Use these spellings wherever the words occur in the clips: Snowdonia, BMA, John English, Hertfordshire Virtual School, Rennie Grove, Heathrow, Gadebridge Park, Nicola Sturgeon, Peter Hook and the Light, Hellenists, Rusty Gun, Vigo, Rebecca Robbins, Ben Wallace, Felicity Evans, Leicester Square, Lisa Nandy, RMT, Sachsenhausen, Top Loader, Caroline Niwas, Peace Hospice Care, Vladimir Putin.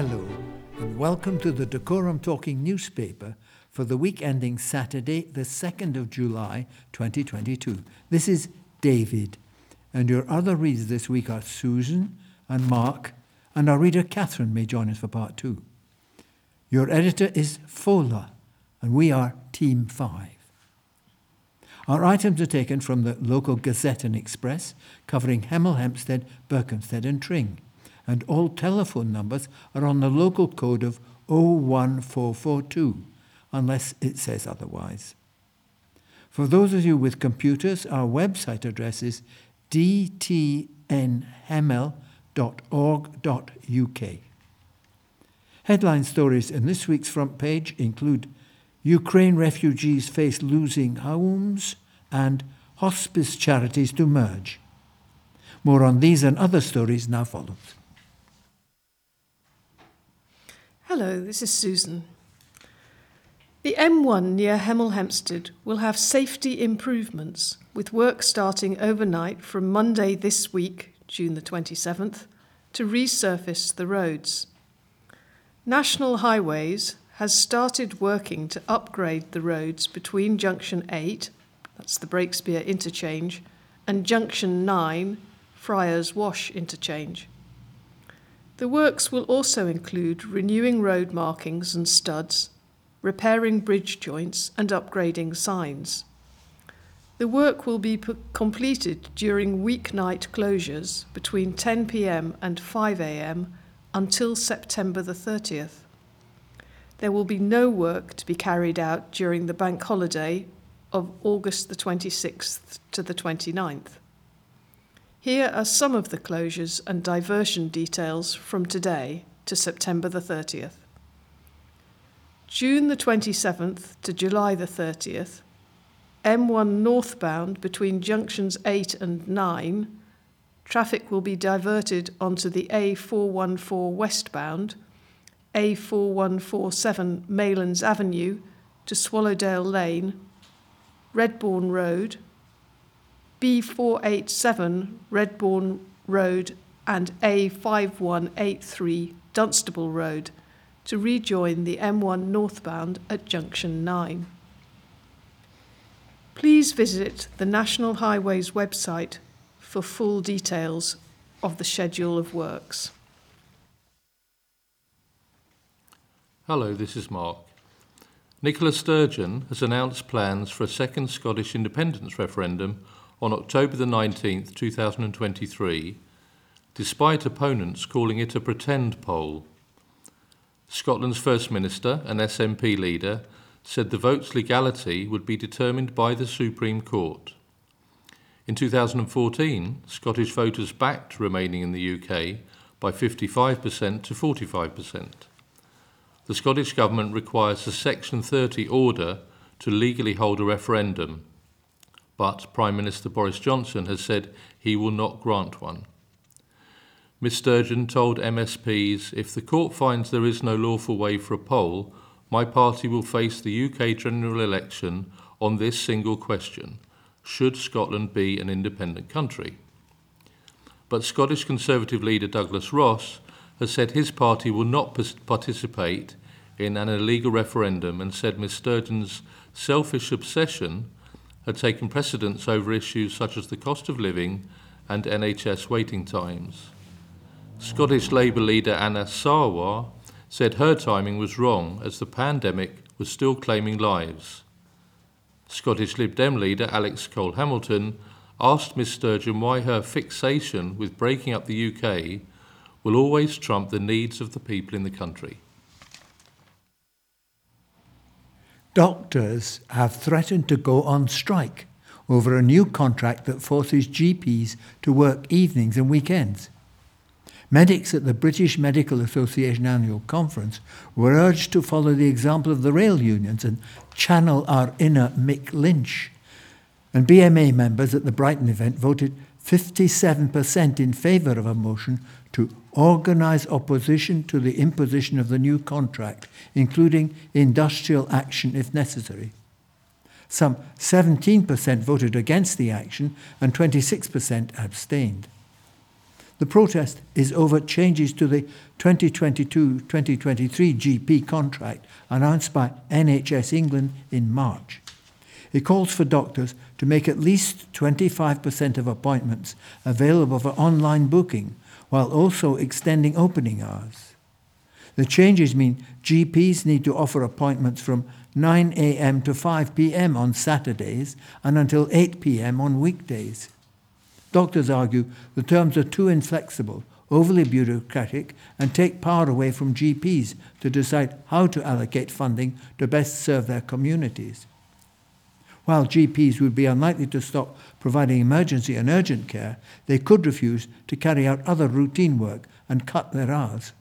Hello, and welcome to the Dacorum Talking newspaper for the week ending Saturday, the 2nd of July, 2022. This is David, and your other readers this week are Susan and Mark, and our reader Catherine may join us for part two. Your editor is Fola, and we are Team 5. Our items are taken from the local Gazette and Express, covering Hemel Hempstead, Berkhamsted and Tring, and all telephone numbers are on the local code of 01442, unless it says otherwise. For those of you with computers, our website address is dtnhemel.org.uk. Headline stories in this week's front page include Ukraine refugees face losing homes and hospice charities to merge. More on these and other stories now follows. Hello, this is Susan. The M1 near Hemel Hempstead will have safety improvements, with work starting overnight from Monday this week, June the 27th, to resurface the roads. National Highways has started working to upgrade the roads between Junction 8, that's the Breakspear interchange, and Junction 9, Friars Wash interchange. The works will also include renewing road markings and studs, repairing bridge joints and upgrading signs. The work will be completed during weeknight closures between 10 p.m. and 5 a.m. until September the 30th. There will be no work to be carried out during the bank holiday of August the 26th to the 29th. Here are some of the closures and diversion details from today to September the 30th. June the 27th to July the 30th, M1 northbound between junctions 8 and 9, traffic will be diverted onto the A414 westbound, A4147 Maylands Avenue to Swallowdale Lane, Redbourne Road, B487 Redbourne Road and A5183 Dunstable Road to rejoin the M1 northbound at Junction 9. Please visit the National Highways website for full details of the schedule of works. Hello, this is Mark. Nicola Sturgeon has announced plans for a second Scottish independence referendum on October the 19th, 2023, despite opponents calling it a pretend poll. Scotland's First Minister and SNP leader said the vote's legality would be determined by the Supreme Court. In 2014, Scottish voters backed remaining in the UK by 55% to 45%. The Scottish Government requires a Section 30 order to legally hold a referendum, but Prime Minister Boris Johnson has said he will not grant one. Ms Sturgeon told MSPs, "If the court finds there is no lawful way for a poll, my party will face the UK general election on this single question: should Scotland be an independent country?" But Scottish Conservative leader Douglas Ross has said his party will not participate in an illegal referendum and said Ms Sturgeon's selfish obsession had taken precedence over issues such as the cost of living and NHS waiting times. Scottish Labour leader Anna Sarwar said her timing was wrong as the pandemic was still claiming lives. Scottish Lib Dem leader Alex Cole Hamilton asked Ms Sturgeon why her fixation with breaking up the UK will always trump the needs of the people in the country. Doctors have threatened to go on strike over a new contract that forces GPs to work evenings and weekends. Medics at the British Medical Association annual conference were urged to follow the example of the rail unions and channel our inner Mick Lynch. And BMA members at the Brighton event voted 57% in favour of a motion to organise opposition to the imposition of the new contract, including industrial action if necessary. Some 17% voted against the action and 26% abstained. The protest is over changes to the 2022-2023 GP contract announced by NHS England in March. It calls for doctors to make at least 25% of appointments available for online booking, while also extending opening hours. The changes mean GPs need to offer appointments from 9 a.m. to 5 p.m. on Saturdays and until 8 p.m. on weekdays. Doctors argue the terms are too inflexible, overly bureaucratic, and take power away from GPs to decide how to allocate funding to best serve their communities. While GPs would be unlikely to stop providing emergency and urgent care, they could refuse to carry out other routine work and cut their hours.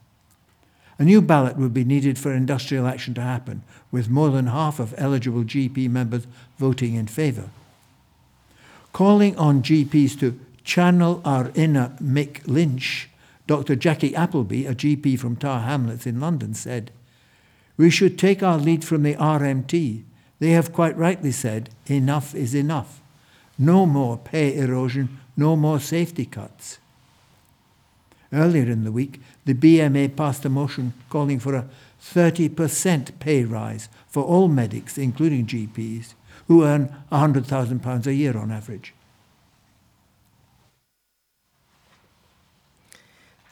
A new ballot would be needed for industrial action to happen, with more than half of eligible GP members voting in favour. Calling on GPs to channel our inner Mick Lynch, Dr. Jackie Appleby, a GP from Tower Hamlets in London, said, "We should take our lead from the RMT. They have quite rightly said, enough is enough. No more pay erosion, no more safety cuts." Earlier in the week, the BMA passed a motion calling for a 30% pay rise for all medics, including GPs, who earn £100,000 a year on average.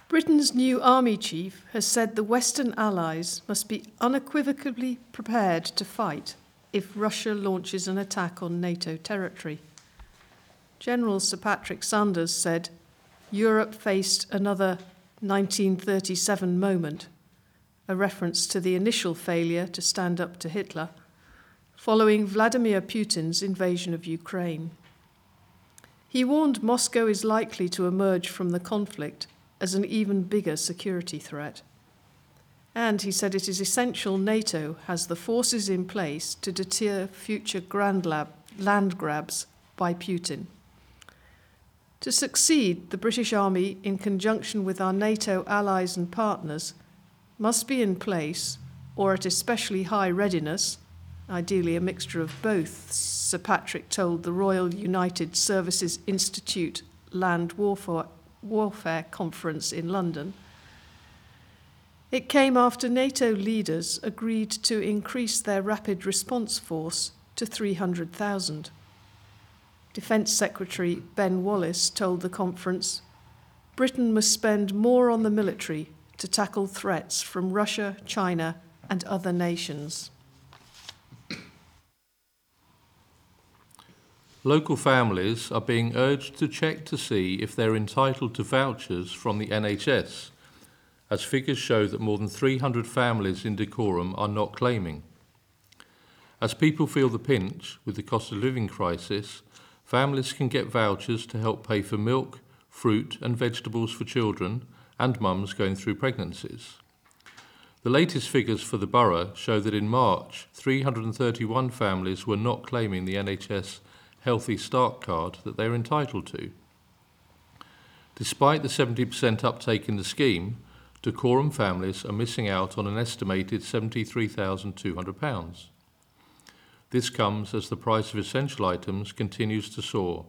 Britain's new army chief has said the Western allies must be unequivocally prepared to fight if Russia launches an attack on NATO territory. General Sir Patrick Sanders said, "Europe faced another 1937 moment," a reference to the initial failure to stand up to Hitler, following Vladimir Putin's invasion of Ukraine. He warned Moscow is likely to emerge from the conflict as an even bigger security threat. And he said it is essential NATO has the forces in place to deter future land grabs by Putin. To succeed, the British Army, in conjunction with our NATO allies and partners, must be in place, or at especially high readiness, ideally a mixture of both, Sir Patrick told the Royal United Services Institute Land Warfare Conference in London. It came after NATO leaders agreed to increase their rapid response force to 300,000. Defence Secretary Ben Wallace told the conference, "Britain must spend more on the military to tackle threats from Russia, China, and other nations." Local families are being urged to check to see if they're entitled to vouchers from the NHS, as figures show that more than 300 families in Dacorum are not claiming. As people feel the pinch with the cost of living crisis, families can get vouchers to help pay for milk, fruit and vegetables for children and mums going through pregnancies. The latest figures for the borough show that in March, 331 families were not claiming the NHS Healthy Start card that they are entitled to. Despite the 70% uptake in the scheme, Dacorum families are missing out on an estimated £73,200. This comes as the price of essential items continues to soar,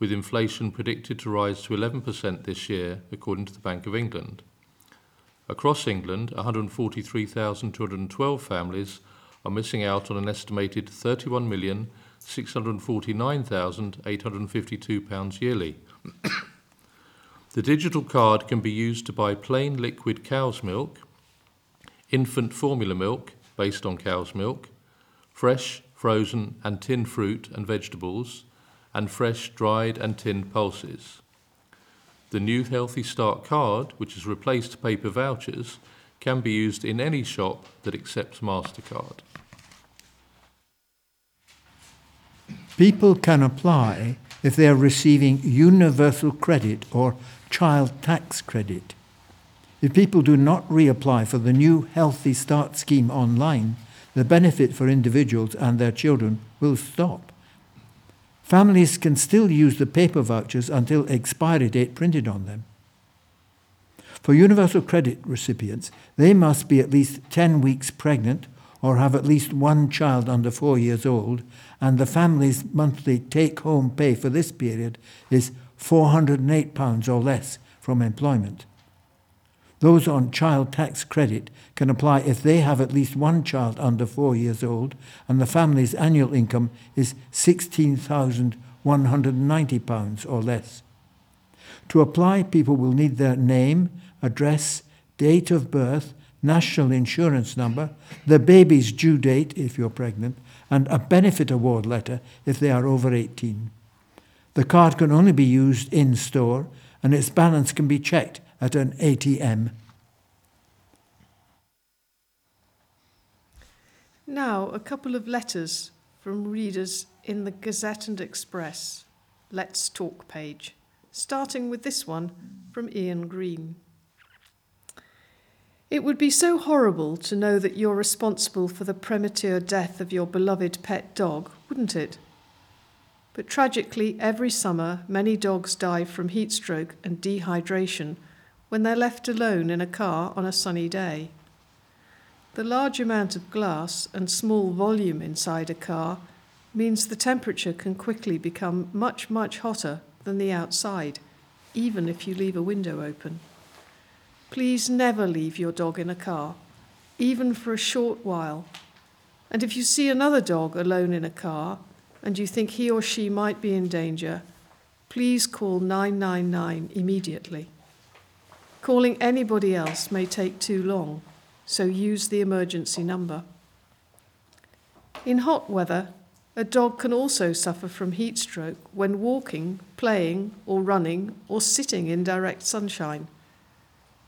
with inflation predicted to rise to 11% this year, according to the Bank of England. Across England, 143,212 families are missing out on an estimated £31,649,852 yearly. The digital card can be used to buy plain liquid cow's milk, infant formula milk based on cow's milk, fresh, frozen and tinned fruit and vegetables, and fresh, dried and tinned pulses. The new Healthy Start card, which has replaced paper vouchers, can be used in any shop that accepts MasterCard. People can apply if they are receiving universal credit or child tax credit. If people do not reapply for the new Healthy Start scheme online, the benefit for individuals and their children will stop. Families can still use the paper vouchers until expiry date printed on them. For universal credit recipients, they must be at least 10 weeks pregnant or have at least one child under 4 years old, and the family's monthly take-home pay for this period is £408 or less, from employment. Those on child tax credit can apply if they have at least one child under 4 years old and the family's annual income is £16,190 or less. To apply, people will need their name, address, date of birth, national insurance number, the baby's due date if you're pregnant, and a benefit award letter if they are over 18. The card can only be used in store and its balance can be checked at an ATM. Now, a couple of letters from readers in the Gazette and Express Let's Talk page, starting with this one from Ian Green. It would be so horrible to know that you're responsible for the premature death of your beloved pet dog, wouldn't it? But tragically, every summer, many dogs die from heat stroke and dehydration when they're left alone in a car on a sunny day. The large amount of glass and small volume inside a car means the temperature can quickly become much, much hotter than the outside, even if you leave a window open. Please never leave your dog in a car, even for a short while. And if you see another dog alone in a car and you think he or she might be in danger, please call 999 immediately. Calling anybody else may take too long, so use the emergency number. In hot weather, a dog can also suffer from heat stroke when walking, playing, or running, or sitting in direct sunshine.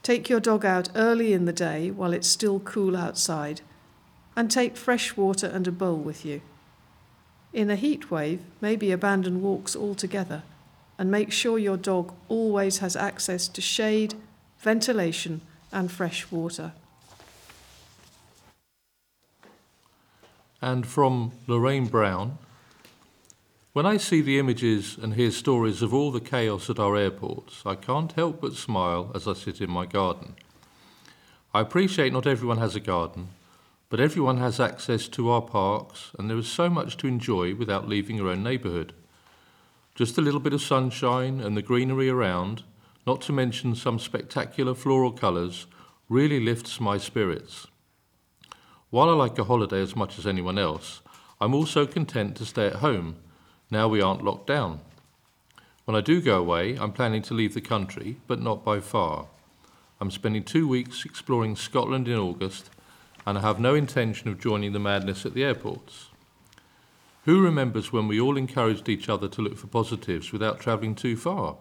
Take your dog out early in the day while it's still cool outside, and take fresh water and a bowl with you. In a heat wave, maybe abandon walks altogether and make sure your dog always has access to shade, ventilation, and fresh water. And from Lorraine Brown, when I see the images and hear stories of all the chaos at our airports, I can't help but smile as I sit in my garden. I appreciate not everyone has a garden, but everyone has access to our parks, and there is so much to enjoy without leaving your own neighbourhood. Just a little bit of sunshine and the greenery around, not to mention some spectacular floral colours, really lifts my spirits. While I like a holiday as much as anyone else, I'm also content to stay at home. Now we aren't locked down. When I do go away, I'm planning to leave the country, but not by far. I'm spending 2 weeks exploring Scotland in August, and I have no intention of joining the madness at the airports. Who remembers when we all encouraged each other to look for positives without travelling too far,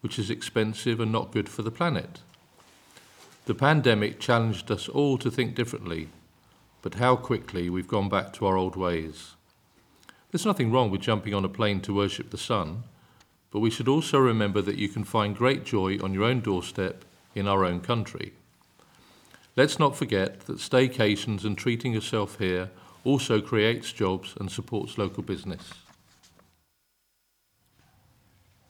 which is expensive and not good for the planet? The pandemic challenged us all to think differently, but how quickly we've gone back to our old ways. There's nothing wrong with jumping on a plane to worship the sun, but we should also remember that you can find great joy on your own doorstep in our own country. Let's not forget that staycations and treating yourself here also creates jobs and supports local business.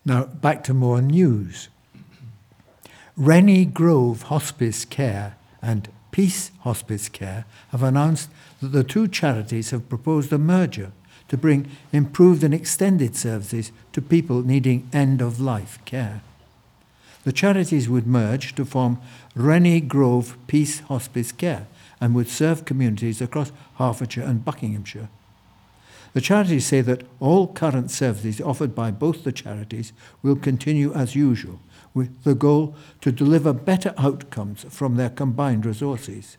Now back to more news. Rennie Grove Hospice Care and Peace Hospice Care have announced that the two charities have proposed a merger to bring improved and extended services to people needing end-of-life care. The charities would merge to form Rennie Grove Peace Hospice Care and would serve communities across Hertfordshire and Buckinghamshire. The charities say that all current services offered by both the charities will continue as usual, with the goal to deliver better outcomes from their combined resources.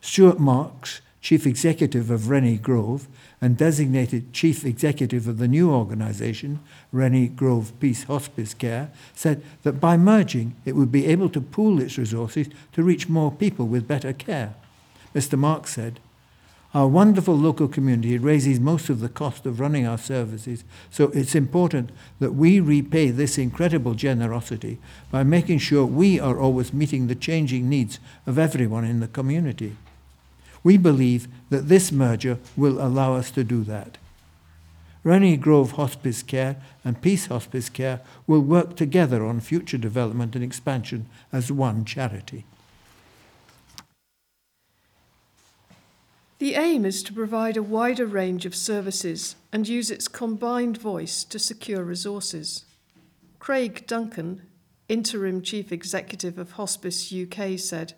Stuart Marks, Chief Executive of Rennie Grove and designated Chief Executive of the new organisation, Rennie Grove Peace Hospice Care, said that by merging it would be able to pool its resources to reach more people with better care. Mr. Marks said, "Our wonderful local community raises most of the cost of running our services, so it's important that we repay this incredible generosity by making sure we are always meeting the changing needs of everyone in the community. We believe that this merger will allow us to do that. Rennie Grove Hospice Care and Peace Hospice Care will work together on future development and expansion as one charity." The aim is to provide a wider range of services and use its combined voice to secure resources. Craig Duncan, Interim Chief Executive of Hospice UK, said,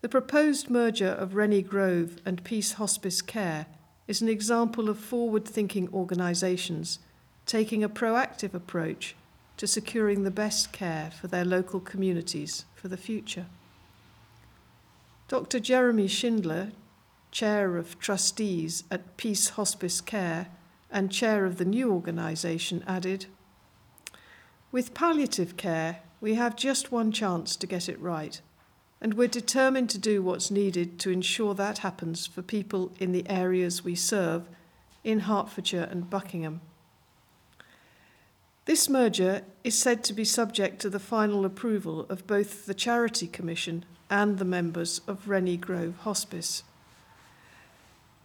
"The proposed merger of Rennie Grove and Peace Hospice Care is an example of forward-thinking organisations taking a proactive approach to securing the best care for their local communities for the future." Dr. Jeremy Schindler, Chair of Trustees at Peace Hospice Care and Chair of the new organisation, added, "With palliative care, we have just one chance to get it right, and we're determined to do what's needed to ensure that happens for people in the areas we serve in Hertfordshire and Buckingham. This merger is said to be subject to the final approval of both the Charity Commission and the members of Rennie Grove Hospice.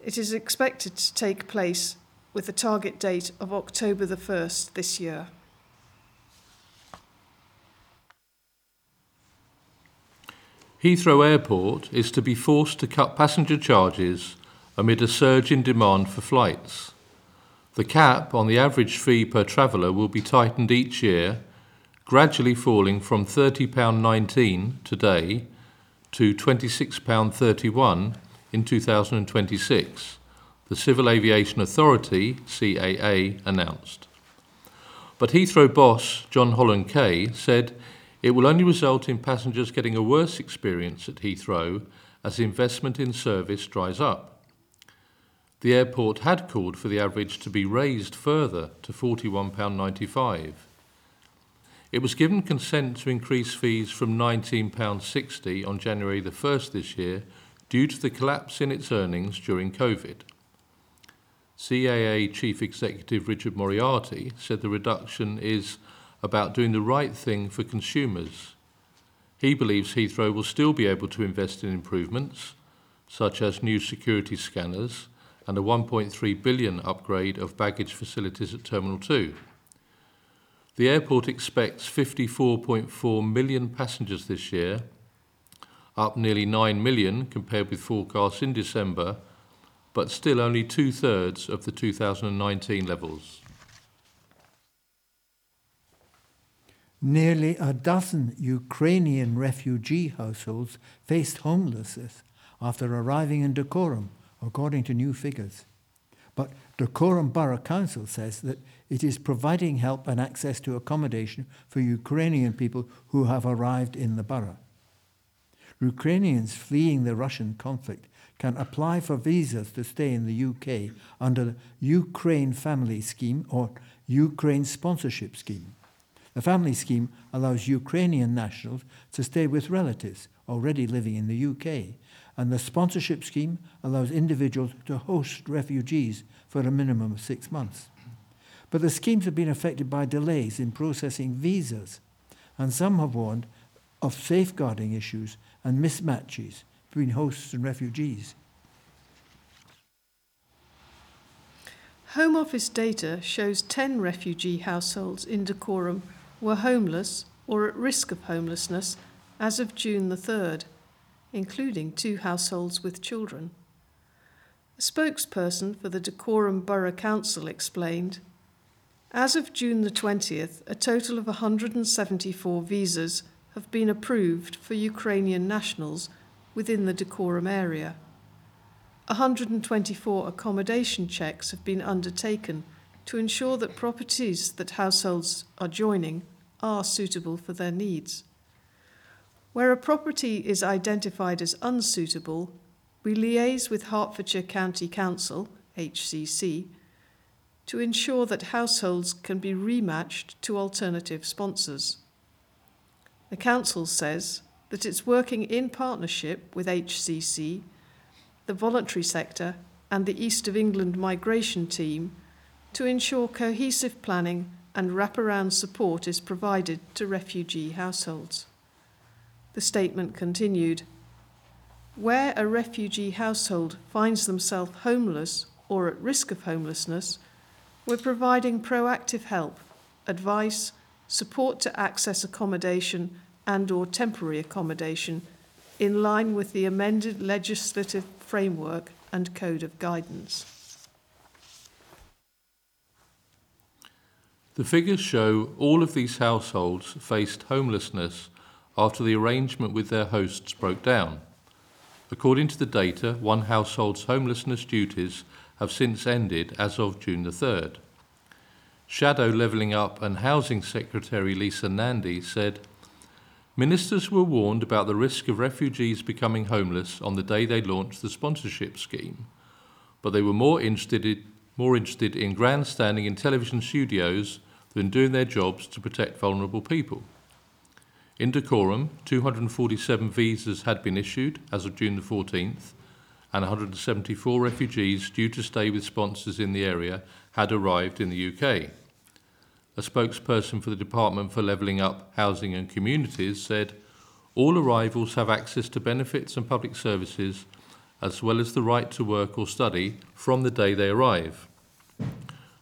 It is expected to take place with a target date of October the 1st this year." Heathrow Airport is to be forced to cut passenger charges amid a surge in demand for flights. The cap on the average fee per traveller will be tightened each year, gradually falling from £30.19 today to £26.31 in 2026, the Civil Aviation Authority, CAA, announced. But Heathrow boss John Holland Kay said it will only result in passengers getting a worse experience at Heathrow as investment in service dries up. The airport had called for the average to be raised further to £41.95. It was given consent to increase fees from £19.60 on January the 1st this year due to the collapse in its earnings during COVID. CAA Chief Executive Richard Moriarty said the reduction is about doing the right thing for consumers. He believes Heathrow will still be able to invest in improvements, such as new security scanners and a £1.3 billion upgrade of baggage facilities at Terminal 2. The airport expects 54.4 million passengers this year, up nearly 9 million compared with forecasts in December, but still only two-thirds of the 2019 levels. Nearly a dozen Ukrainian refugee households faced homelessness after arriving in Dacorum, according to new figures. But Dacorum Borough Council says that it is providing help and access to accommodation for Ukrainian people who have arrived in the borough. Ukrainians fleeing the Russian conflict can apply for visas to stay in the UK under the Ukraine Family Scheme or Ukraine Sponsorship Scheme. The family scheme allows Ukrainian nationals to stay with relatives already living in the UK, and the sponsorship scheme allows individuals to host refugees for a minimum of 6 months. But the schemes have been affected by delays in processing visas, and some have warned of safeguarding issues and mismatches between hosts and refugees. Home Office data shows 10 refugee households in Dacorum were homeless or at risk of homelessness as of June the 3rd, including 2 households with children. A spokesperson for the Dacorum Borough Council explained, "As of June the 20th, a total of 174 visas have been approved for Ukrainian nationals within the Dacorum area. 124 accommodation checks have been undertaken to ensure that properties that households are joining are suitable for their needs. Where a property is identified as unsuitable, we liaise with Hertfordshire County Council, HCC, to ensure that households can be rematched to alternative sponsors. The Council says that it's working in partnership with HCC, the voluntary sector, and the East of England migration team to ensure cohesive planning and wraparound support is provided to refugee households." The statement continued, "Where a refugee household finds themselves homeless or at risk of homelessness, we're providing proactive help, advice, support to access accommodation and/or temporary accommodation in line with the amended legislative framework and code of guidance." The figures show all of these households faced homelessness after the arrangement with their hosts broke down. According to the data, one household's homelessness duties have since ended as of June the 3rd. Shadow Levelling Up and Housing Secretary Lisa Nandy said, "Ministers were warned about the risk of refugees becoming homeless on the day they launched the sponsorship scheme, but they were more interested in grandstanding in television studios than doing their jobs to protect vulnerable people." In Dacorum, 247 visas had been issued as of June the 14th, and 174 refugees due to stay with sponsors in the area had arrived in the UK. A spokesperson for the Department for Levelling Up, Housing and Communities said, "All arrivals have access to benefits and public services, as well as the right to work or study from the day they arrive.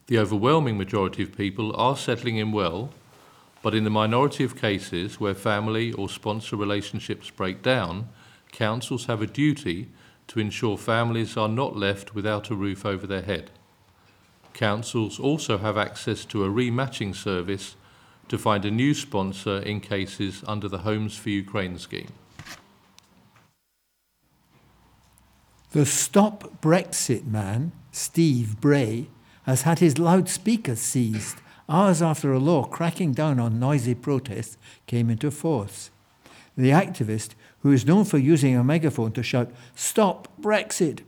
The overwhelming majority of people are settling in well, but in the minority of cases where family or sponsor relationships break down, councils have a duty to ensure families are not left without a roof over their head. Councils also have access to a rematching service to find a new sponsor in cases under the Homes for Ukraine scheme." The Stop Brexit man, Steve Bray, has had his loudspeaker seized hours after a law cracking down on noisy protests came into force. The activist, who is known for using a megaphone to shout, "Stop Brexit,"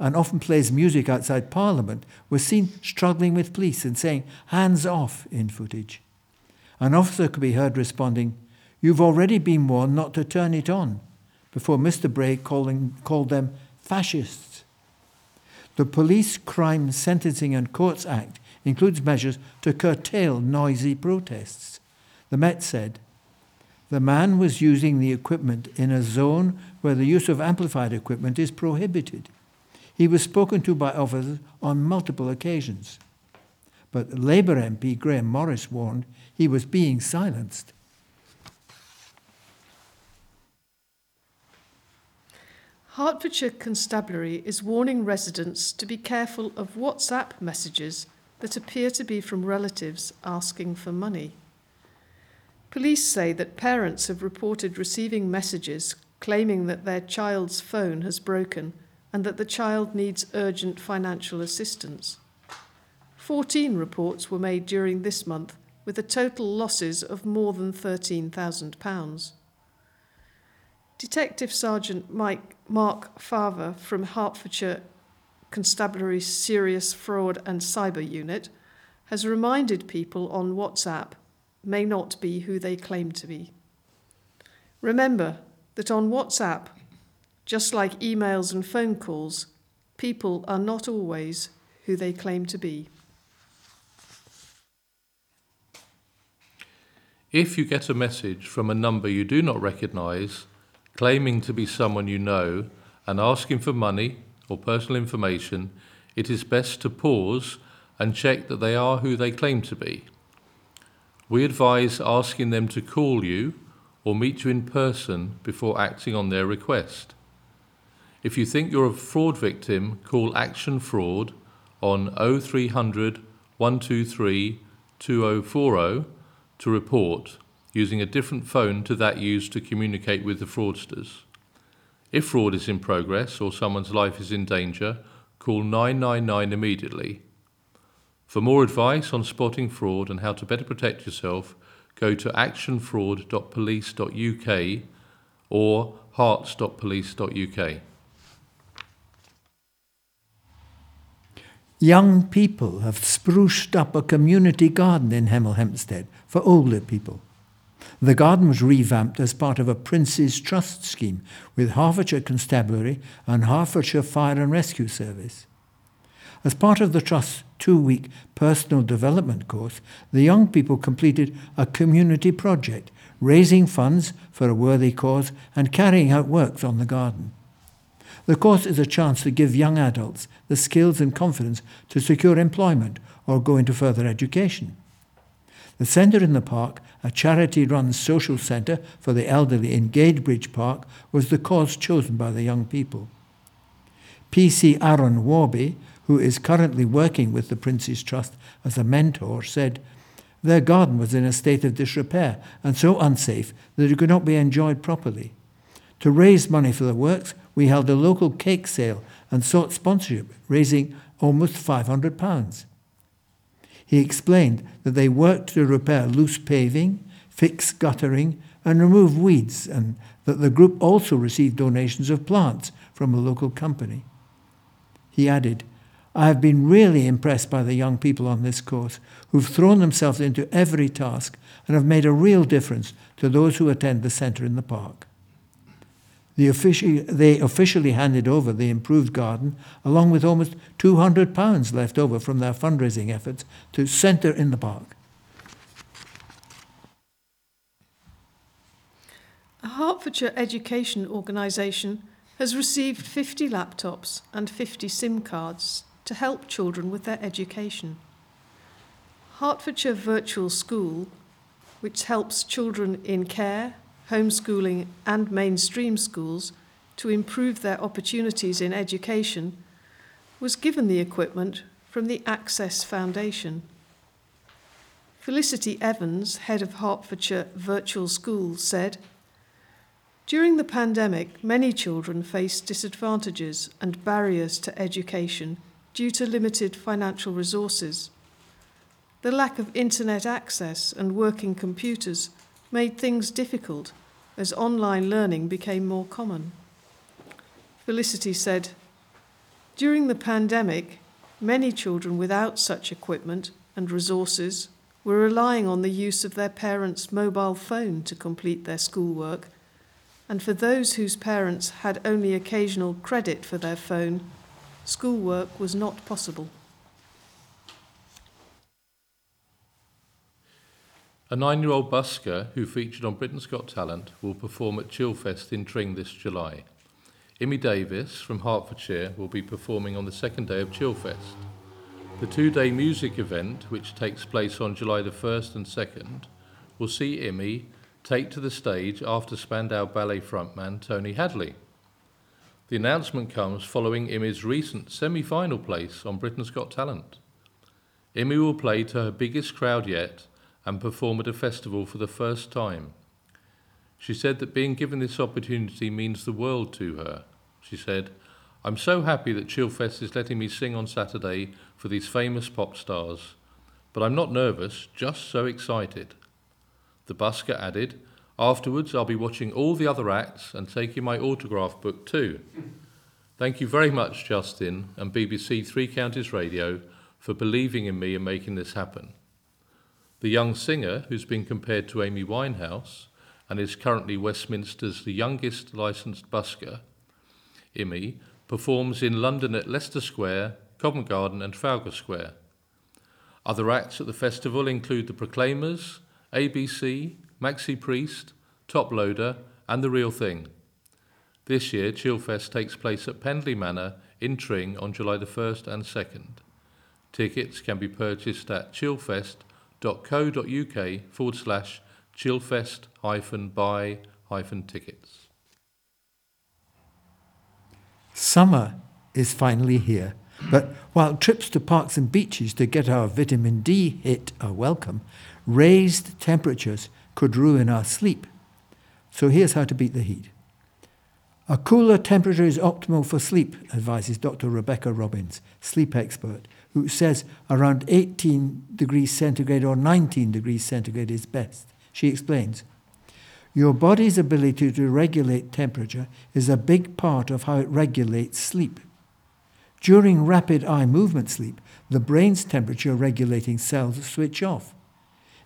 and often plays music outside Parliament, was seen struggling with police and saying, "Hands off," in footage. An officer could be heard responding, "You've already been warned not to turn it on," before Mr. Bray called them fascists. The Police Crime Sentencing and Courts Act includes measures to curtail noisy protests. The Met said, "The man was using the equipment in a zone where the use of amplified equipment is prohibited. He was spoken to by officers on multiple occasions." But Labour MP Graham Morris warned he was being silenced. Hertfordshire Constabulary is warning residents to be careful of WhatsApp messages that appear to be from relatives asking for money. Police say that parents have reported receiving messages claiming that their child's phone has broken and that the child needs urgent financial assistance. 14 reports were made during this month, with a total losses of more than £13,000. Detective Sergeant Mark Farver from Hertfordshire Constabulary Serious Fraud and Cyber Unit has reminded people on WhatsApp may not be who they claim to be. Remember that on WhatsApp, just like emails and phone calls, people are not always who they claim to be. If you get a message from a number you do not recognise, claiming to be someone you know and asking for money or personal information, it is best to pause and check that they are who they claim to be. We advise asking them to call you or meet you in person before acting on their request. If you think you're a fraud victim, call Action Fraud on 0300 123 2040 to report, using a different phone to that used to communicate with the fraudsters. If fraud is in progress or someone's life is in danger, call 999 immediately. For more advice on spotting fraud and how to better protect yourself, go to actionfraud.police.uk or hearts.police.uk. Young people have spruced up a community garden in Hemel Hempstead for older people. The garden was revamped as part of a Prince's Trust scheme with Hertfordshire Constabulary and Hertfordshire Fire and Rescue Service. As part of the Trust's two-week personal development course, the young people completed a community project, raising funds for a worthy cause and carrying out works on the garden. The course is a chance to give young adults the skills and confidence to secure employment or go into further education. The Centre in the Park, a charity-run social centre for the elderly in Gadebridge Park, was the cause chosen by the young people. PC Aaron Warby, who is currently working with the Prince's Trust as a mentor, said, Their garden was in a state of disrepair and so unsafe that it could not be enjoyed properly. To raise money for the works, we held a local cake sale and sought sponsorship, raising almost £500. He explained that they worked to repair loose paving, fix guttering, and remove weeds, and that the group also received donations of plants from a local company. He added, "I have been really impressed by the young people on this course, who've thrown themselves into every task and have made a real difference to those who attend the Centre in the Park." They officially handed over the improved garden, along with almost £200 left over from their fundraising efforts, to Centre in the Park. A Hertfordshire education organisation has received 50 laptops and 50 SIM cards to help children with their education. Hertfordshire Virtual School, which helps children in care, homeschooling and mainstream schools to improve their opportunities in education, was given the equipment from the Access Foundation. Felicity Evans, head of Hertfordshire Virtual School, said, "During the pandemic, many children faced disadvantages and barriers to education due to limited financial resources. The lack of internet access and working computers made things difficult as online learning became more common." Felicity said, "During the pandemic, many children without such equipment and resources were relying on the use of their parents' mobile phone to complete their schoolwork, and for those whose parents had only occasional credit for their phone, schoolwork was not possible." A 9-year-old busker who featured on Britain's Got Talent will perform at Chillfest in Tring this July. Imi Davis from Hertfordshire will be performing on the second day of Chillfest. The two-day music event, which takes place on July the 1st and 2nd, will see Imi take to the stage after Spandau Ballet frontman Tony Hadley. The announcement comes following Imi's recent semi-final place on Britain's Got Talent. Imi will play to her biggest crowd yet and perform at a festival for the first time. She said that being given this opportunity means the world to her. She said, "I'm so happy that Chillfest is letting me sing on Saturday for these famous pop stars, but I'm not nervous, just so excited." The busker added, "Afterwards I'll be watching all the other acts and taking my autograph book too. Thank you very much, Justin and BBC Three Counties Radio for believing in me and making this happen." The young singer, who's been compared to Amy Winehouse and is currently Westminster's the youngest licensed busker, Imi, performs in London at Leicester Square, Covent Garden and Trafalgar Square. Other acts at the festival include the Proclaimers, ABC, Maxi Priest, Top Loader and The Real Thing. This year, Chillfest takes place at Pendley Manor in Tring on July the 1st and 2nd. Tickets can be purchased at chillfest.co.uk/chillfest-buy-tickets. Summer is finally here, but while trips to parks and beaches to get our vitamin D hit are welcome, raised temperatures could ruin our sleep. So here's how to beat the heat. A cooler temperature is optimal for sleep, advises Dr. Rebecca Robbins, sleep expert, who says around 18 degrees centigrade or 19 degrees centigrade is best. She explains, "Your body's ability to regulate temperature is a big part of how it regulates sleep. During rapid eye movement sleep, the brain's temperature regulating cells switch off.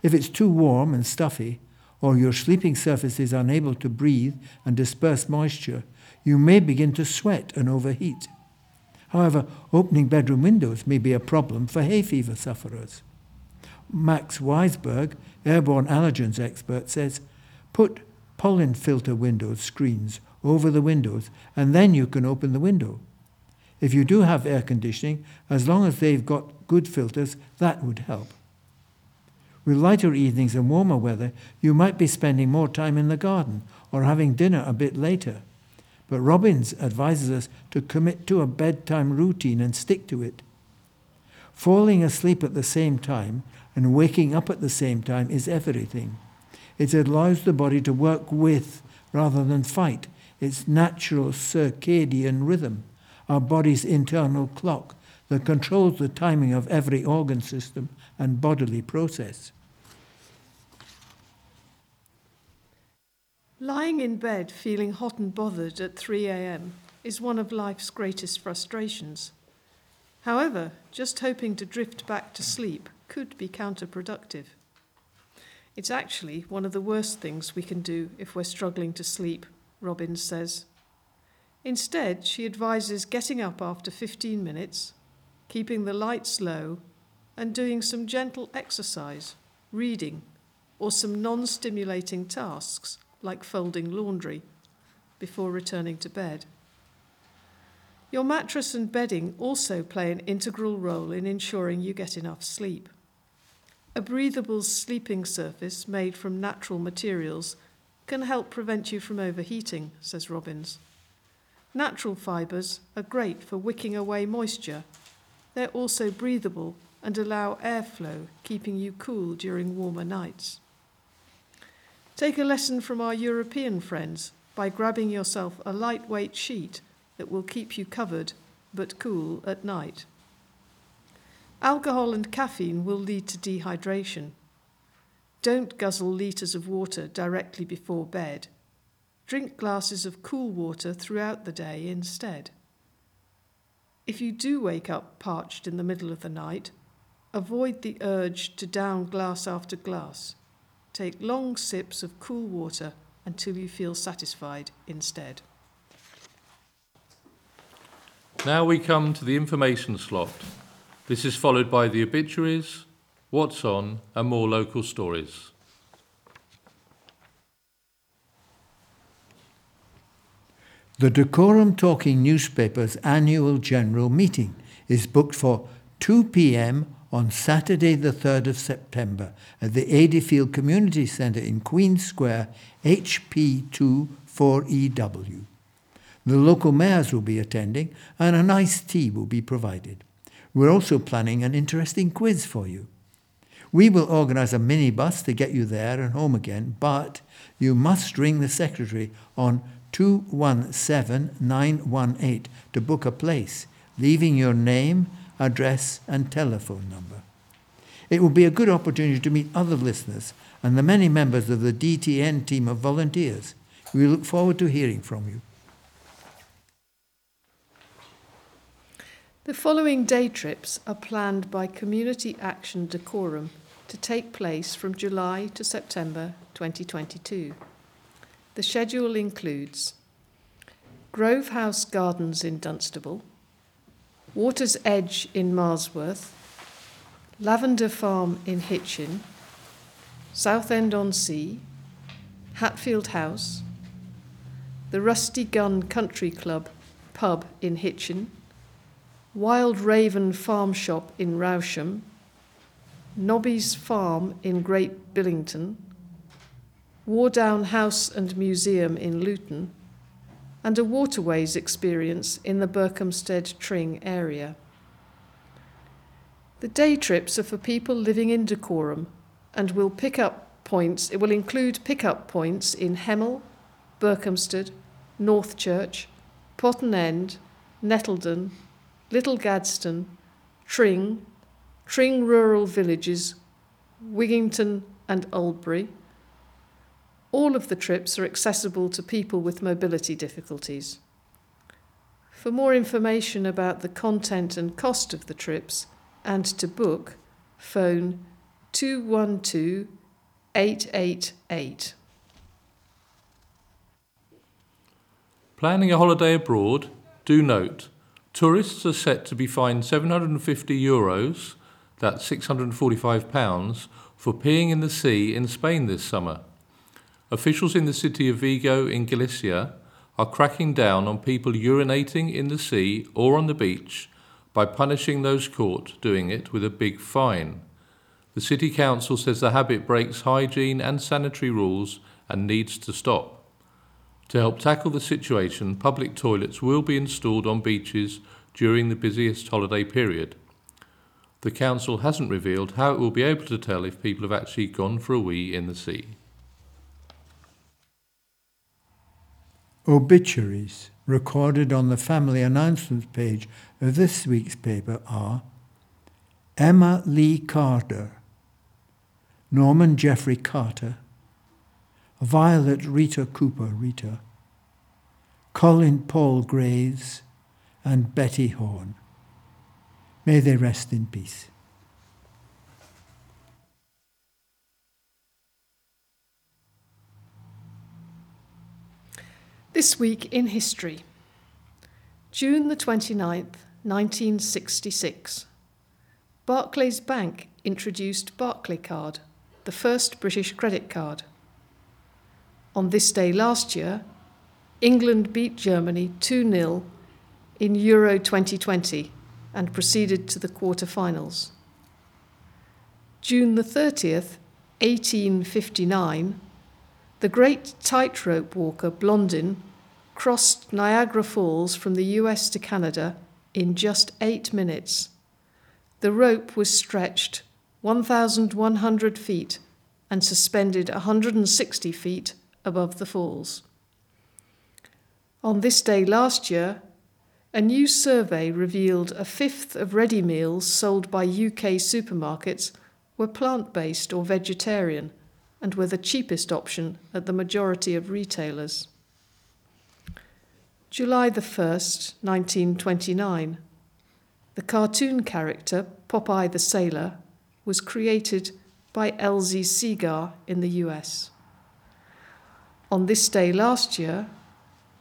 If it's too warm and stuffy, or your sleeping surface is unable to breathe and disperse moisture, you may begin to sweat and overheat. However, opening bedroom windows may be a problem for hay fever sufferers." Max Weisberg, airborne allergens expert, says, "Put pollen filter windows screens over the windows and then you can open the window. If you do have air conditioning, as long as they've got good filters, that would help. With lighter evenings and warmer weather, you might be spending more time in the garden or having dinner a bit later. But Robbins advises us to commit to a bedtime routine and stick to it. Falling asleep at the same time and waking up at the same time is everything. It allows the body to work with rather than fight its natural circadian rhythm, our body's internal clock that controls the timing of every organ system and bodily process. Lying in bed feeling hot and bothered at 3 a.m. is one of life's greatest frustrations. However, just hoping to drift back to sleep could be counterproductive. It's actually one of the worst things we can do if we're struggling to sleep, Robbins says. Instead, she advises getting up after 15 minutes, keeping the lights low, and doing some gentle exercise, reading, or some non-stimulating tasks like folding laundry before returning to bed. Your mattress and bedding also play an integral role in ensuring you get enough sleep. A breathable sleeping surface made from natural materials can help prevent you from overheating, says Robbins. Natural fibres are great for wicking away moisture. They're also breathable and allow airflow, keeping you cool during warmer nights. Take a lesson from our European friends by grabbing yourself a lightweight sheet that will keep you covered but cool at night. Alcohol and caffeine will lead to dehydration. Don't guzzle litres of water directly before bed. Drink glasses of cool water throughout the day instead. If you do wake up parched in the middle of the night, avoid the urge to down glass after glass. Take long sips of cool water until you feel satisfied instead. Now we come to the information slot. This is followed by the obituaries, what's on, and more local stories. The Dacorum Talking newspaper's annual general meeting is booked for 2 p.m. on Saturday the 3rd of September at the Adeyfield Community Centre in Queen Square, HP2 4EW. The local mayors will be attending and an iced tea will be provided. We're also planning an interesting quiz for you. We will organise a minibus to get you there and home again, but you must ring the secretary on 217918 to book a place, leaving your name, address and telephone number. It will be a good opportunity to meet other listeners and the many members of the DTN team of volunteers. We look forward to hearing from you. The following day trips are planned by Community Action Dacorum to take place from July to September 2022. The schedule includes Grove House Gardens in Dunstable, Water's Edge in Marsworth, Lavender Farm in Hitchin, Southend-on-Sea, Hatfield House, the Rusty Gun Country Club pub in Hitchin, Wild Raven Farm Shop in Rousham, Nobby's Farm in Great Billington, Wardown House and Museum in Luton, and a waterways experience in the Berkhamsted Tring area. The day trips are for people living in Dacorum and will include pick-up points in Hemel, Berkhamsted, Northchurch, Potton End, Nettledon, Little Gadsden, Tring, Tring Rural Villages, Wigington and Oldbury. All of the trips are accessible to people with mobility difficulties. For more information about the content and cost of the trips and to book, phone 212 888. Planning a holiday abroad, do note, tourists are set to be fined €750, that's £645, for peeing in the sea in Spain this summer. Officials in the city of Vigo in Galicia are cracking down on people urinating in the sea or on the beach by punishing those caught doing it with a big fine. The city council says the habit breaks hygiene and sanitary rules and needs to stop. To help tackle the situation, public toilets will be installed on beaches during the busiest holiday period. the council hasn't revealed how it will be able to tell if people have actually gone for a wee in the sea. Obituaries recorded on the family announcements page of this week's paper are Emma Lee Carter, Norman Jeffrey Carter, Violet Rita Cooper Rita, Colin Paul Graves, and Betty Horn. May they rest in peace. This week in history, June the 29th, 1966. Barclays Bank introduced Barclaycard, the first British credit card. On this day last year, England beat Germany 2-0 in Euro 2020 and proceeded to the quarter-finals. June the 30th, 1859, the great tightrope walker Blondin crossed Niagara Falls from the US to Canada in just 8 minutes. The rope was stretched 1,100 feet and suspended 160 feet above the falls. On this day last year, a new survey revealed a fifth of ready meals sold by UK supermarkets were plant-based or vegetarian and were the cheapest option at the majority of retailers. July the 1st, 1929. The cartoon character Popeye the Sailor was created by Elsie Segar in the US. On this day last year,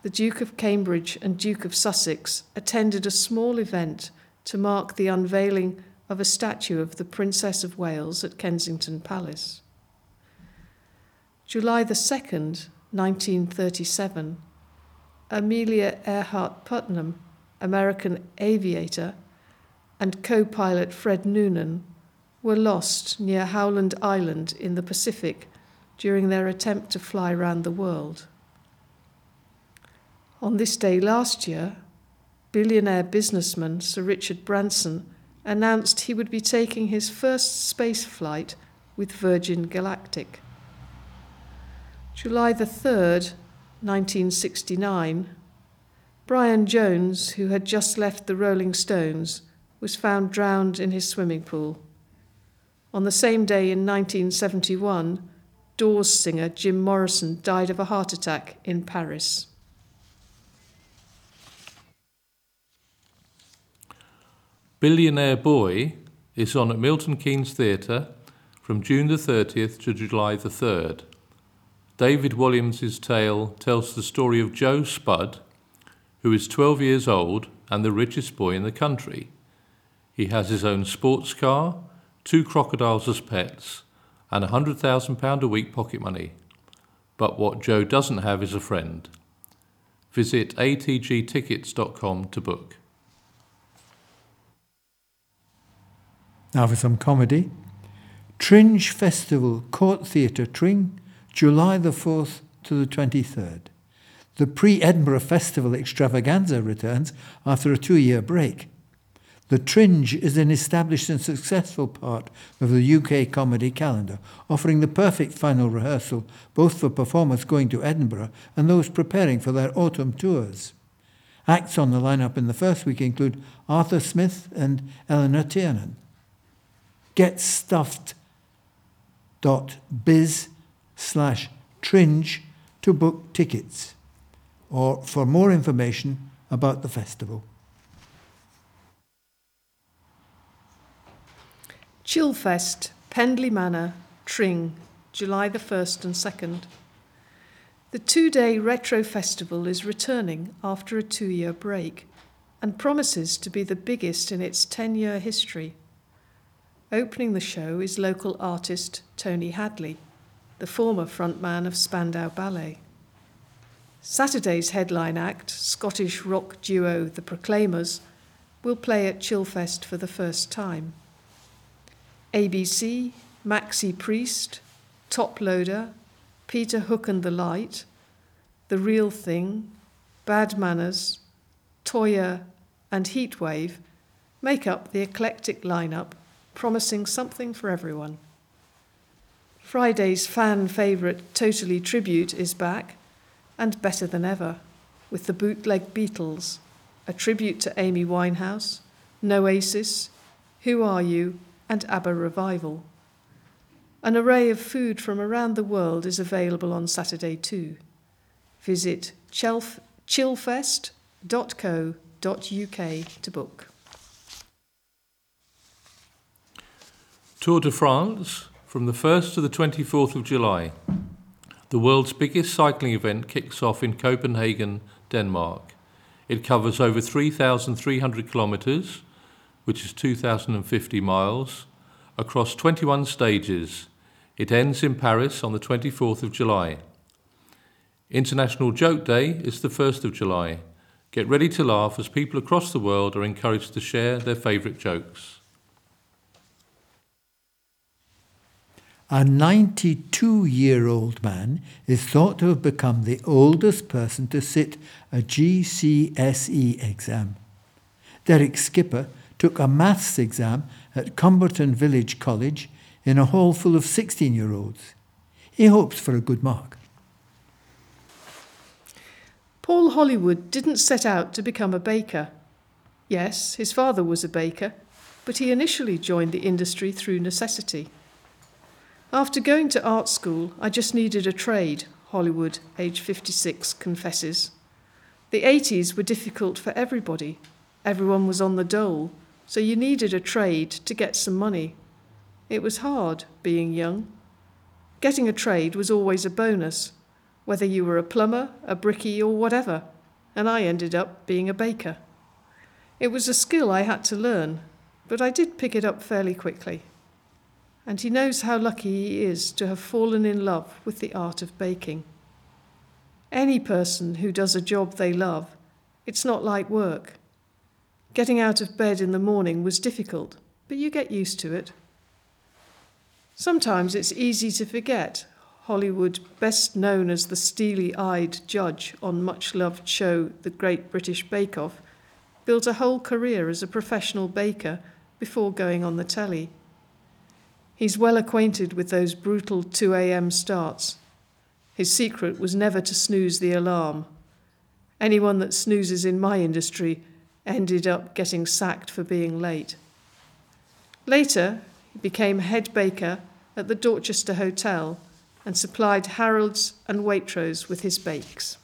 the Duke of Cambridge and Duke of Sussex attended a small event to mark the unveiling of a statue of the Princess of Wales at Kensington Palace. July the 2nd, 1937, Amelia Earhart Putnam, American aviator, and co-pilot Fred Noonan were lost near Howland Island in the Pacific during their attempt to fly around the world. On this day last year, billionaire businessman Sir Richard Branson announced he would be taking his first space flight with Virgin Galactic. July the 3rd, 1969, Brian Jones, who had just left the Rolling Stones, was found drowned in his swimming pool. On the same day in 1971, Doors singer Jim Morrison died of a heart attack in Paris. Billionaire Boy is on at Milton Keynes Theatre from June the 30th to July the 3rd. David Walliams' tale tells the story of Joe Spud, who is 12 years old and the richest boy in the country. He has his own sports car, 2 crocodiles as pets, and £100,000 a week pocket money. But what Joe doesn't have is a friend. Visit atgtickets.com to book. Now for some comedy. Tringe Festival, Court Theatre, Tring, July the 4th to the 23rd. The pre-Edinburgh Festival extravaganza returns after a 2-year break. The Tringe is an established and successful part of the UK comedy calendar, offering the perfect final rehearsal both for performers going to Edinburgh and those preparing for their autumn tours. Acts on the lineup in the first week include Arthur Smith and Eleanor Tiernan. getstuffed.biz/tringe to book tickets or for more information about the festival. Chillfest, Pendley Manor, Tring, July the 1st and 2nd. The 2-day retro festival is returning after a 2-year break and promises to be the biggest in its 10-year history. Opening the show is local artist Tony Hadley, the former frontman of Spandau Ballet. Saturday's headline act, Scottish rock duo The Proclaimers, will play at Chillfest for the first time. ABC, Maxi Priest, Top Loader, Peter Hook and the Light, The Real Thing, Bad Manners, Toya and Heatwave make up the eclectic lineup promising something for everyone. Friday's fan favourite Totally Tribute is back, and better than ever, with the Bootleg Beatles, a tribute to Amy Winehouse, Noasis, Who Are You, and ABBA Revival. An array of food from around the world is available on Saturday too. Visit chillfest.co.uk to book. Tour de France from the 1st to the 24th of July. The world's biggest cycling event kicks off in Copenhagen, Denmark. It covers over 3,300 kilometres, which is 2,050 miles, across 21 stages. It ends in Paris on the 24th of July. International Joke Day is the 1st of July. Get ready to laugh as people across the world are encouraged to share their favourite jokes. A 92-year-old man is thought to have become the oldest person to sit a GCSE exam. Derek Skipper took a maths exam at Cumberton Village College in a hall full of 16-year-olds. He hopes for a good mark. Paul Hollywood didn't set out to become a baker. Yes, his father was a baker, but he initially joined the industry through necessity. After going to art school, I just needed a trade, Hollywood, age 56, confesses. The 80s were difficult for everybody. Everyone was on the dole, so you needed a trade to get some money. It was hard, being young. Getting a trade was always a bonus, whether you were a plumber, a brickie, or whatever, and I ended up being a baker. It was a skill I had to learn, but I did pick it up fairly quickly. And he knows how lucky he is to have fallen in love with the art of baking. Any person who does a job they love, it's not like work. Getting out of bed in the morning was difficult, but you get used to it. Sometimes it's easy to forget Hollywood, best known as the steely-eyed judge on much-loved show The Great British Bake Off, built a whole career as a professional baker before going on the telly. He's well acquainted with those brutal 2 a.m. starts. His secret was never to snooze the alarm. Anyone that snoozes in my industry ended up getting sacked for being late. Later, he became head baker at the Dorchester Hotel and supplied Harrods and Waitrose with his bakes.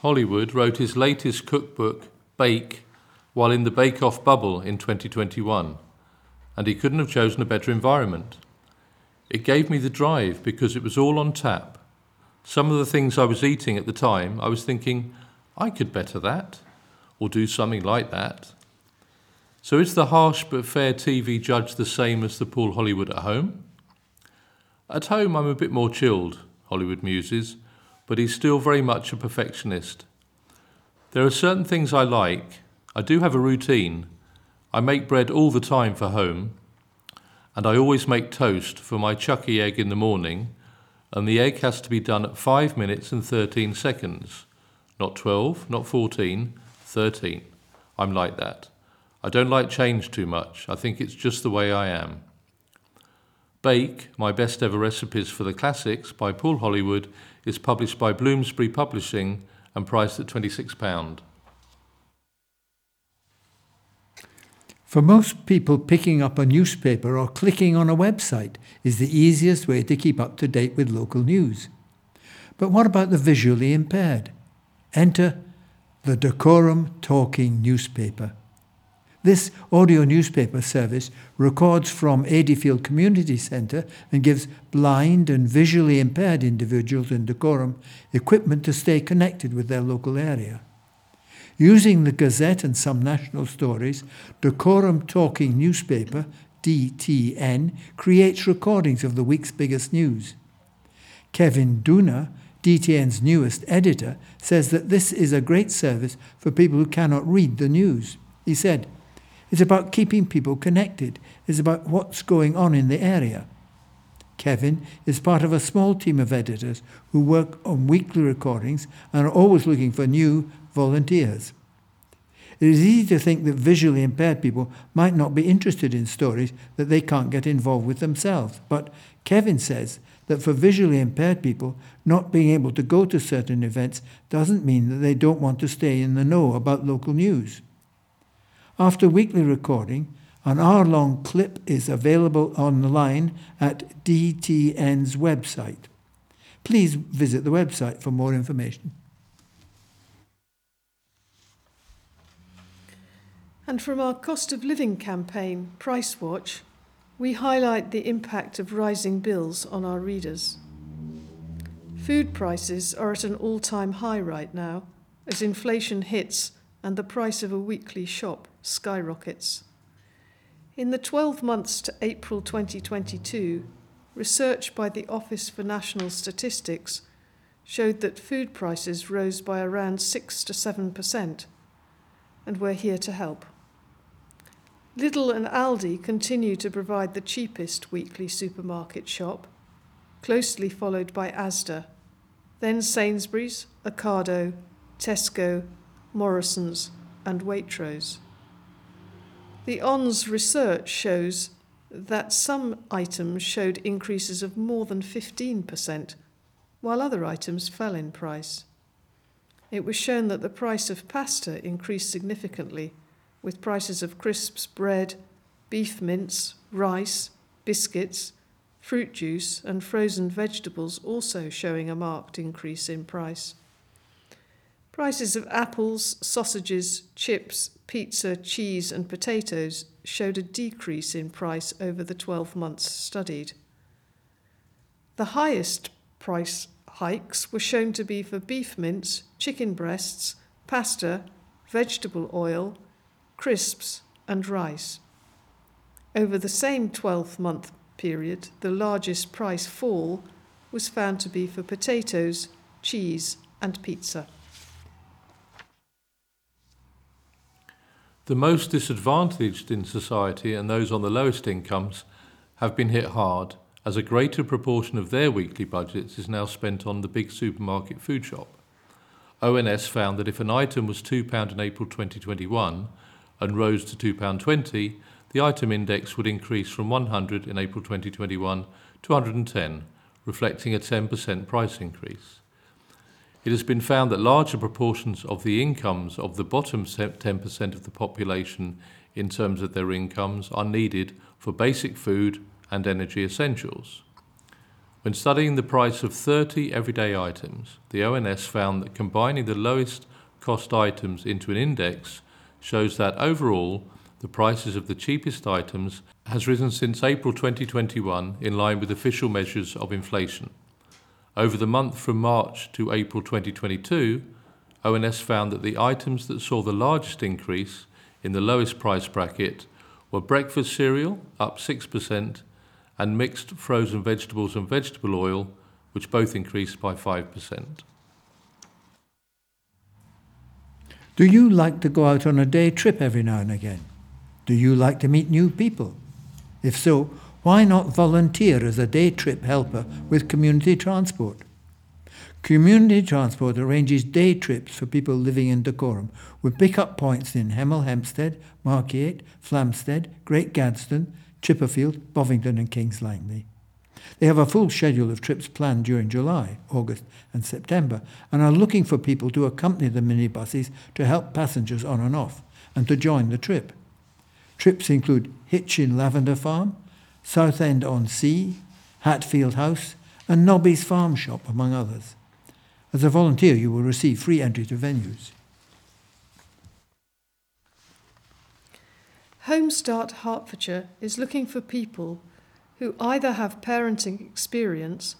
Hollywood wrote his latest cookbook, Bake, while in the Bake Off bubble in 2021, and he couldn't have chosen a better environment. It gave me the drive because it was all on tap. Some of the things I was eating at the time, I was thinking, I could better that, or do something like that. So is the harsh but fair TV judge the same as the Paul Hollywood at home? At home I'm a bit more chilled, Hollywood muses, but he's still very much a perfectionist. There are certain things I like. I do have a routine. I make bread all the time for home, and I always make toast for my chucky egg in the morning, and the egg has to be done at 5 minutes and 13 seconds. Not 12, not 14, 13. I'm like that. I don't like change too much. I think it's just the way I am. Bake, my best ever recipes for the classics, by Paul Hollywood, is published by Bloomsbury Publishing and priced at £26. For most people, picking up a newspaper or clicking on a website is the easiest way to keep up to date with local news. But what about the visually impaired? Enter the Dacorum Talking Newspaper. This audio newspaper service records from Adeyfield Community Centre and gives blind and visually impaired individuals in Dacorum equipment to stay connected with their local area. Using the Gazette and some national stories, Dacorum Talking Newspaper, DTN, creates recordings of the week's biggest news. Kevin Duna, DTN's newest editor, says that this is a great service for people who cannot read the news. He said, "It's about keeping people connected. It's about what's going on in the area." Kevin is part of a small team of editors who work on weekly recordings and are always looking for new volunteers. It is easy to think that visually impaired people might not be interested in stories that they can't get involved with themselves. But Kevin says that for visually impaired people, not being able to go to certain events doesn't mean that they don't want to stay in the know about local news. After weekly recording, an hour-long clip is available online at DTN's website. Please visit the website for more information. And from our cost of living campaign, Price Watch, we highlight the impact of rising bills on our readers. Food prices are at an all-time high right now as inflation hits and the price of a weekly shop skyrockets. In the 12 months to April 2022, research by the Office for National Statistics showed that food prices rose by around 6 to 7%, and we're here to help. Lidl and Aldi continue to provide the cheapest weekly supermarket shop, closely followed by Asda, then Sainsbury's, Ocado, Tesco, Morrison's and Waitrose. The ONS research shows that some items showed increases of more than 15%, while other items fell in price. It was shown that the price of pasta increased significantly, with prices of crisps, bread, beef mince, rice, biscuits, fruit juice and frozen vegetables also showing a marked increase in price. Prices of apples, sausages, chips, pizza, cheese and potatoes showed a decrease in price over the 12 months studied. The highest price hikes were shown to be for beef mince, chicken breasts, pasta, vegetable oil, crisps and rice. Over the same 12-month period, the largest price fall was found to be for potatoes, cheese and pizza. The most disadvantaged in society and those on the lowest incomes have been hit hard, as a greater proportion of their weekly budgets is now spent on the big supermarket food shop. ONS found that if an item was £2 in April 2021, and rose to £2.20, the item index would increase from 100 in April 2021 to 110, reflecting a 10% price increase. It has been found that larger proportions of the incomes of the bottom 10% of the population in terms of their incomes are needed for basic food and energy essentials. When studying the price of 30 everyday items, the ONS found that combining the lowest cost items into an index shows that overall the prices of the cheapest items has risen since April 2021 in line with official measures of inflation. Over the month from March to April 2022, ONS found that the items that saw the largest increase in the lowest price bracket were breakfast cereal, up 6%, and mixed frozen vegetables and vegetable oil, which both increased by 5%. Do you like to go out on a day trip every now and again? Do you like to meet new people? If so, why not volunteer as a day trip helper with community transport? Community transport arranges day trips for people living in Dacorum, with pick-up points in Hemel Hempstead, Margate, Flamstead, Great Gadsden, Chipperfield, Bovington and Kings Langley. They have a full schedule of trips planned during July, August and September and are looking for people to accompany the minibuses to help passengers on and off and to join the trip. Trips include Hitchin Lavender Farm, Southend-on-Sea, Hatfield House and Nobby's Farm Shop, among others. As a volunteer you will receive free entry to venues. Homestart Hertfordshire is looking for people who either have parenting experience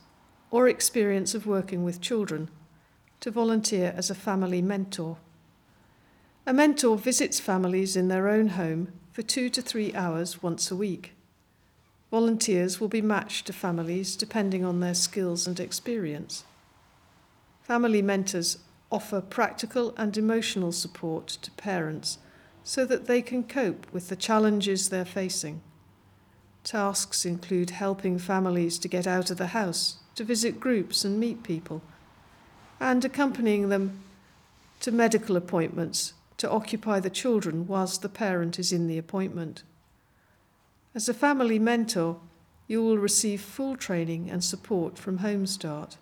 or experience of working with children, to volunteer as a family mentor. A mentor visits families in their own home for 2 to 3 hours once a week. Volunteers will be matched to families depending on their skills and experience. Family mentors offer practical and emotional support to parents so that they can cope with the challenges they're facing. Tasks include helping families to get out of the house, to visit groups and meet people, and accompanying them to medical appointments to occupy the children whilst the parent is in the appointment. As a family mentor, you will receive full training and support from HomeStart.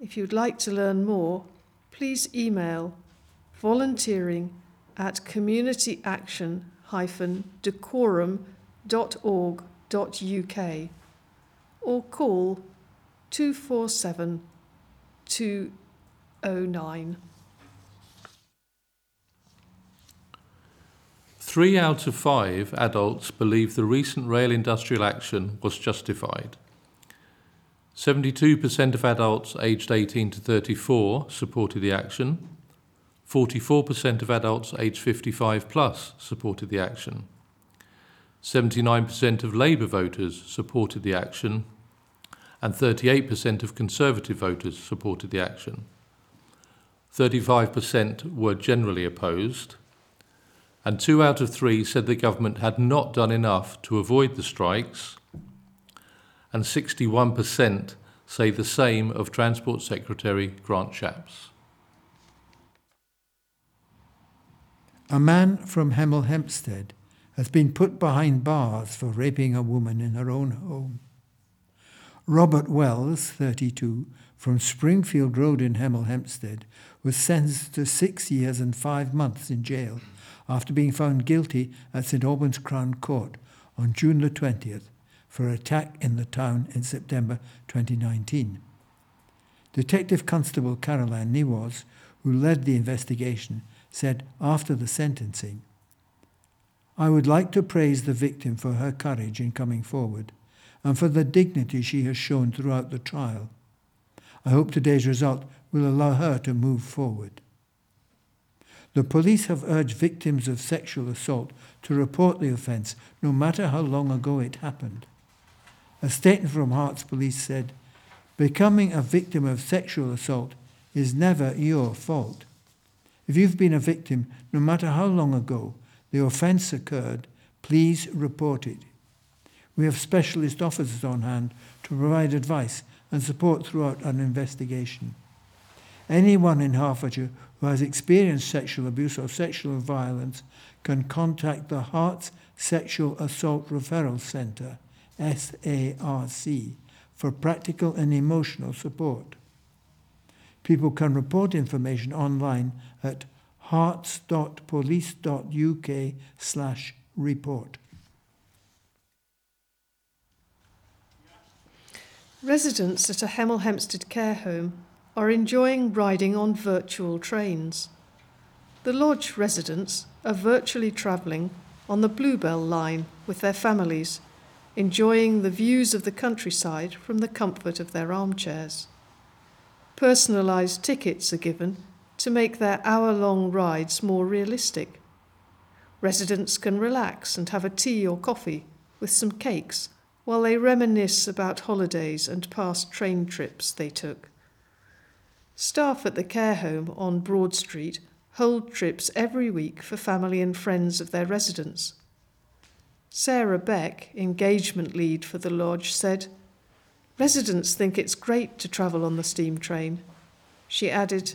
If you'd like to learn more, please email volunteering@communityaction-decorum.org.uk or call 247 209. 3 out of 5 adults believe the recent rail industrial action was justified. 72% of adults aged 18 to 34 supported the action. 44% of adults aged 55 plus supported the action. 79% of Labour voters supported the action, and 38% of Conservative voters supported the action. 35% were generally opposed, and 2 out of 3 said the government had not done enough to avoid the strikes, and 61% say the same of Transport Secretary Grant Shapps. A man from Hemel Hempstead has been put behind bars for raping a woman in her own home. Robert Wells, 32, from Springfield Road in Hemel Hempstead, was sentenced to 6 years and 5 months in jail after being found guilty at St Albans Crown Court on June the 20th for an attack in the town in September 2019. Detective Constable Caroline Niwas, who led the investigation, said after the sentencing, "I would like to praise the victim for her courage in coming forward and for the dignity she has shown throughout the trial. I hope today's result will allow her to move forward." The police have urged victims of sexual assault to report the offence, no matter how long ago it happened. A statement from Hearts Police said, "Becoming a victim of sexual assault is never your fault. If you've been a victim, no matter how long ago the offence occurred, please report it. We have specialist officers on hand to provide advice and support throughout an investigation. Anyone in Hertfordshire who has experienced sexual abuse or sexual violence can contact the Hearts Sexual Assault Referral Centre, SARC, for practical and emotional support. People can report information online at hearts.police.uk/report. Residents at a Hemel Hempstead care home are enjoying riding on virtual trains. The Lodge residents are virtually travelling on the Bluebell line with their families, enjoying the views of the countryside from the comfort of their armchairs. Personalised tickets are given to make their hour-long rides more realistic. Residents can relax and have a tea or coffee with some cakes while they reminisce about holidays and past train trips they took. Staff at the care home on Broad Street hold trips every week for family and friends of their residents. Sarah Beck, engagement lead for the Lodge, said, "Residents think it's great to travel on the steam train." She added,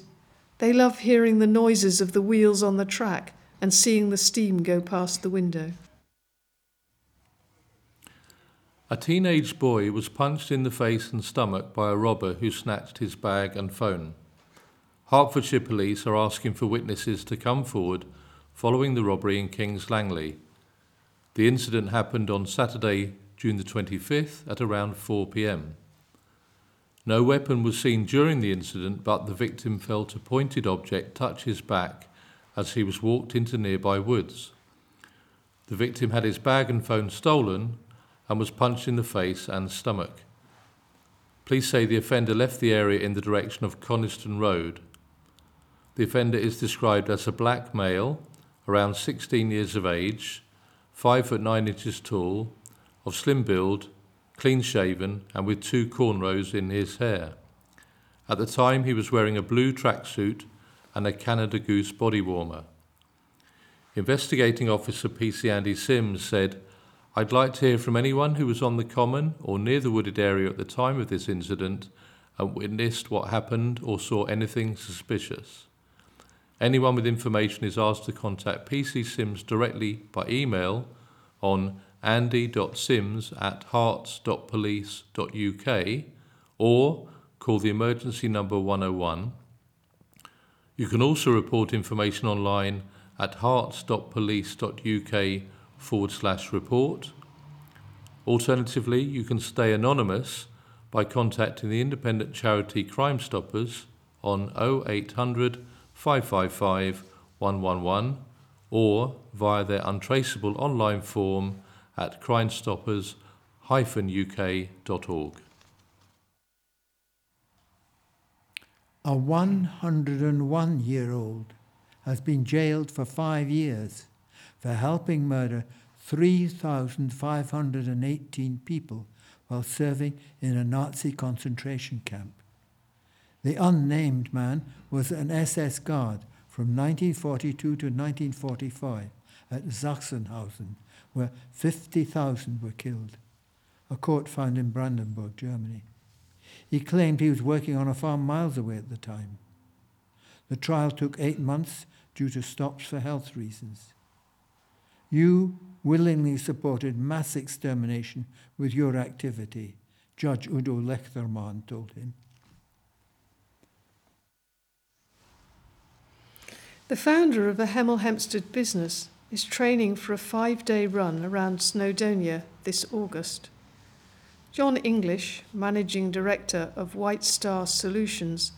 "They love hearing the noises of the wheels on the track and seeing the steam go past the window." A teenage boy was punched in the face and stomach by a robber who snatched his bag and phone. Hertfordshire Police are asking for witnesses to come forward following the robbery in King's Langley. The incident happened on Saturday, June the 25th at around 4 p.m. No weapon was seen during the incident, but the victim felt a pointed object touch his back as he was walked into nearby woods. The victim had his bag and phone stolen and was punched in the face and stomach. Police say the offender left the area in the direction of Coniston Road. The offender is described as a black male, around 16 years of age, 5 foot 9 inches tall, of slim build, clean-shaven and with 2 cornrows in his hair. At the time he was wearing a blue tracksuit and a Canada Goose body warmer. Investigating Officer PC Andy Sims said, "I'd like to hear from anyone who was on the common or near the wooded area at the time of this incident and witnessed what happened or saw anything suspicious. Anyone with information is asked to contact PC Sims directly by email on andy.sims@hearts.police.uk or call the emergency number 101. You can also report information online at hearts.police.uk/report. Alternatively, you can stay anonymous by contacting the independent charity Crime Stoppers on 0800 555 111 or via their untraceable online form at crimestoppers-uk.org. A 101-year-old has been jailed for 5 years for helping murder 3,518 people while serving in a Nazi concentration camp. The unnamed man was an SS guard from 1942 to 1945 at Sachsenhausen, where 50,000 were killed. A court found in Brandenburg, Germany. He claimed he was working on a farm miles away at the time. The trial took 8 months due to stops for health reasons. You willingly supported mass extermination with your activity, Judge Udo Lechtermann told him. The founder of the Hemel Hempstead business is training for a 5-day run around Snowdonia this August. John English, managing director of White Star Solutions,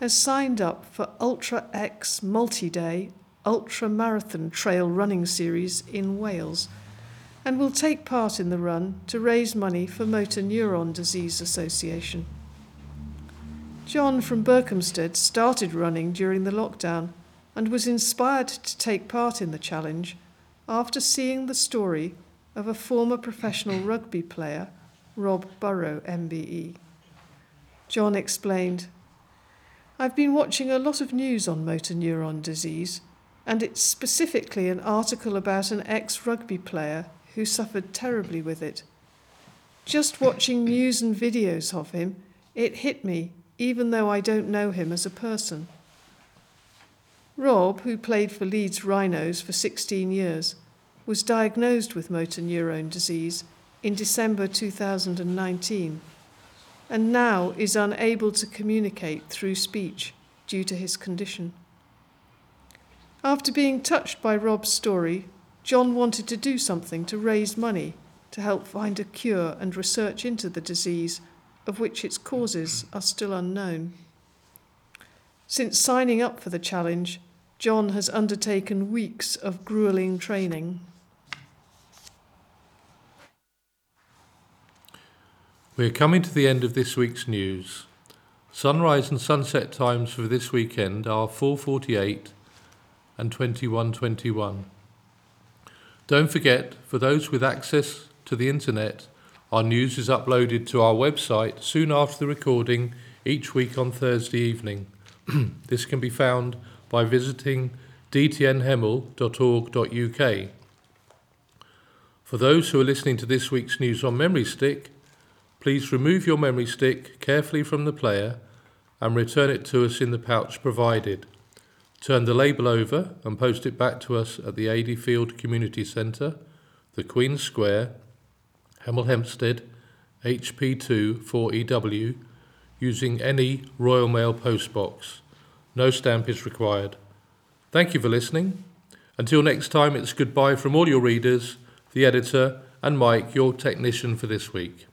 has signed up for Ultra X multi-day ultra marathon trail running series in Wales and will take part in the run to raise money for Motor Neuron Disease Association. John from Berkhamsted started running during the lockdown and was inspired to take part in the challenge after seeing the story of a former professional rugby player, Rob Burrow, MBE. John explained, "I've been watching a lot of news on motor neuron disease, and it's specifically an article about an ex-rugby player who suffered terribly with it. Just watching news and videos of him, it hit me, even though I don't know him as a person." Rob, who played for Leeds Rhinos for 16 years, was diagnosed with motor neuron disease in December 2019, and now is unable to communicate through speech due to his condition. After being touched by Rob's story, John wanted to do something to raise money to help find a cure and research into the disease, of which its causes are still unknown. Since signing up for the challenge, John has undertaken weeks of grueling training. We're coming to the end of this week's news. Sunrise and sunset times for this weekend are 4:48 and 21:21. Don't forget, for those with access to the internet, our news is uploaded to our website soon after the recording each week on Thursday evening. This can be found by visiting dtnhemel.org.uk. For those who are listening to this week's news on memory stick, please remove your memory stick carefully from the player and return it to us in the pouch provided. Turn the label over and post it back to us at the Adeyfield Community Centre, the Queen Square, Hemel Hempstead, HP2 4EW, using any Royal Mail postbox. No stamp is required. Thank you for listening. Until next time, it's goodbye from all your readers, the editor, and Mike, your technician for this week.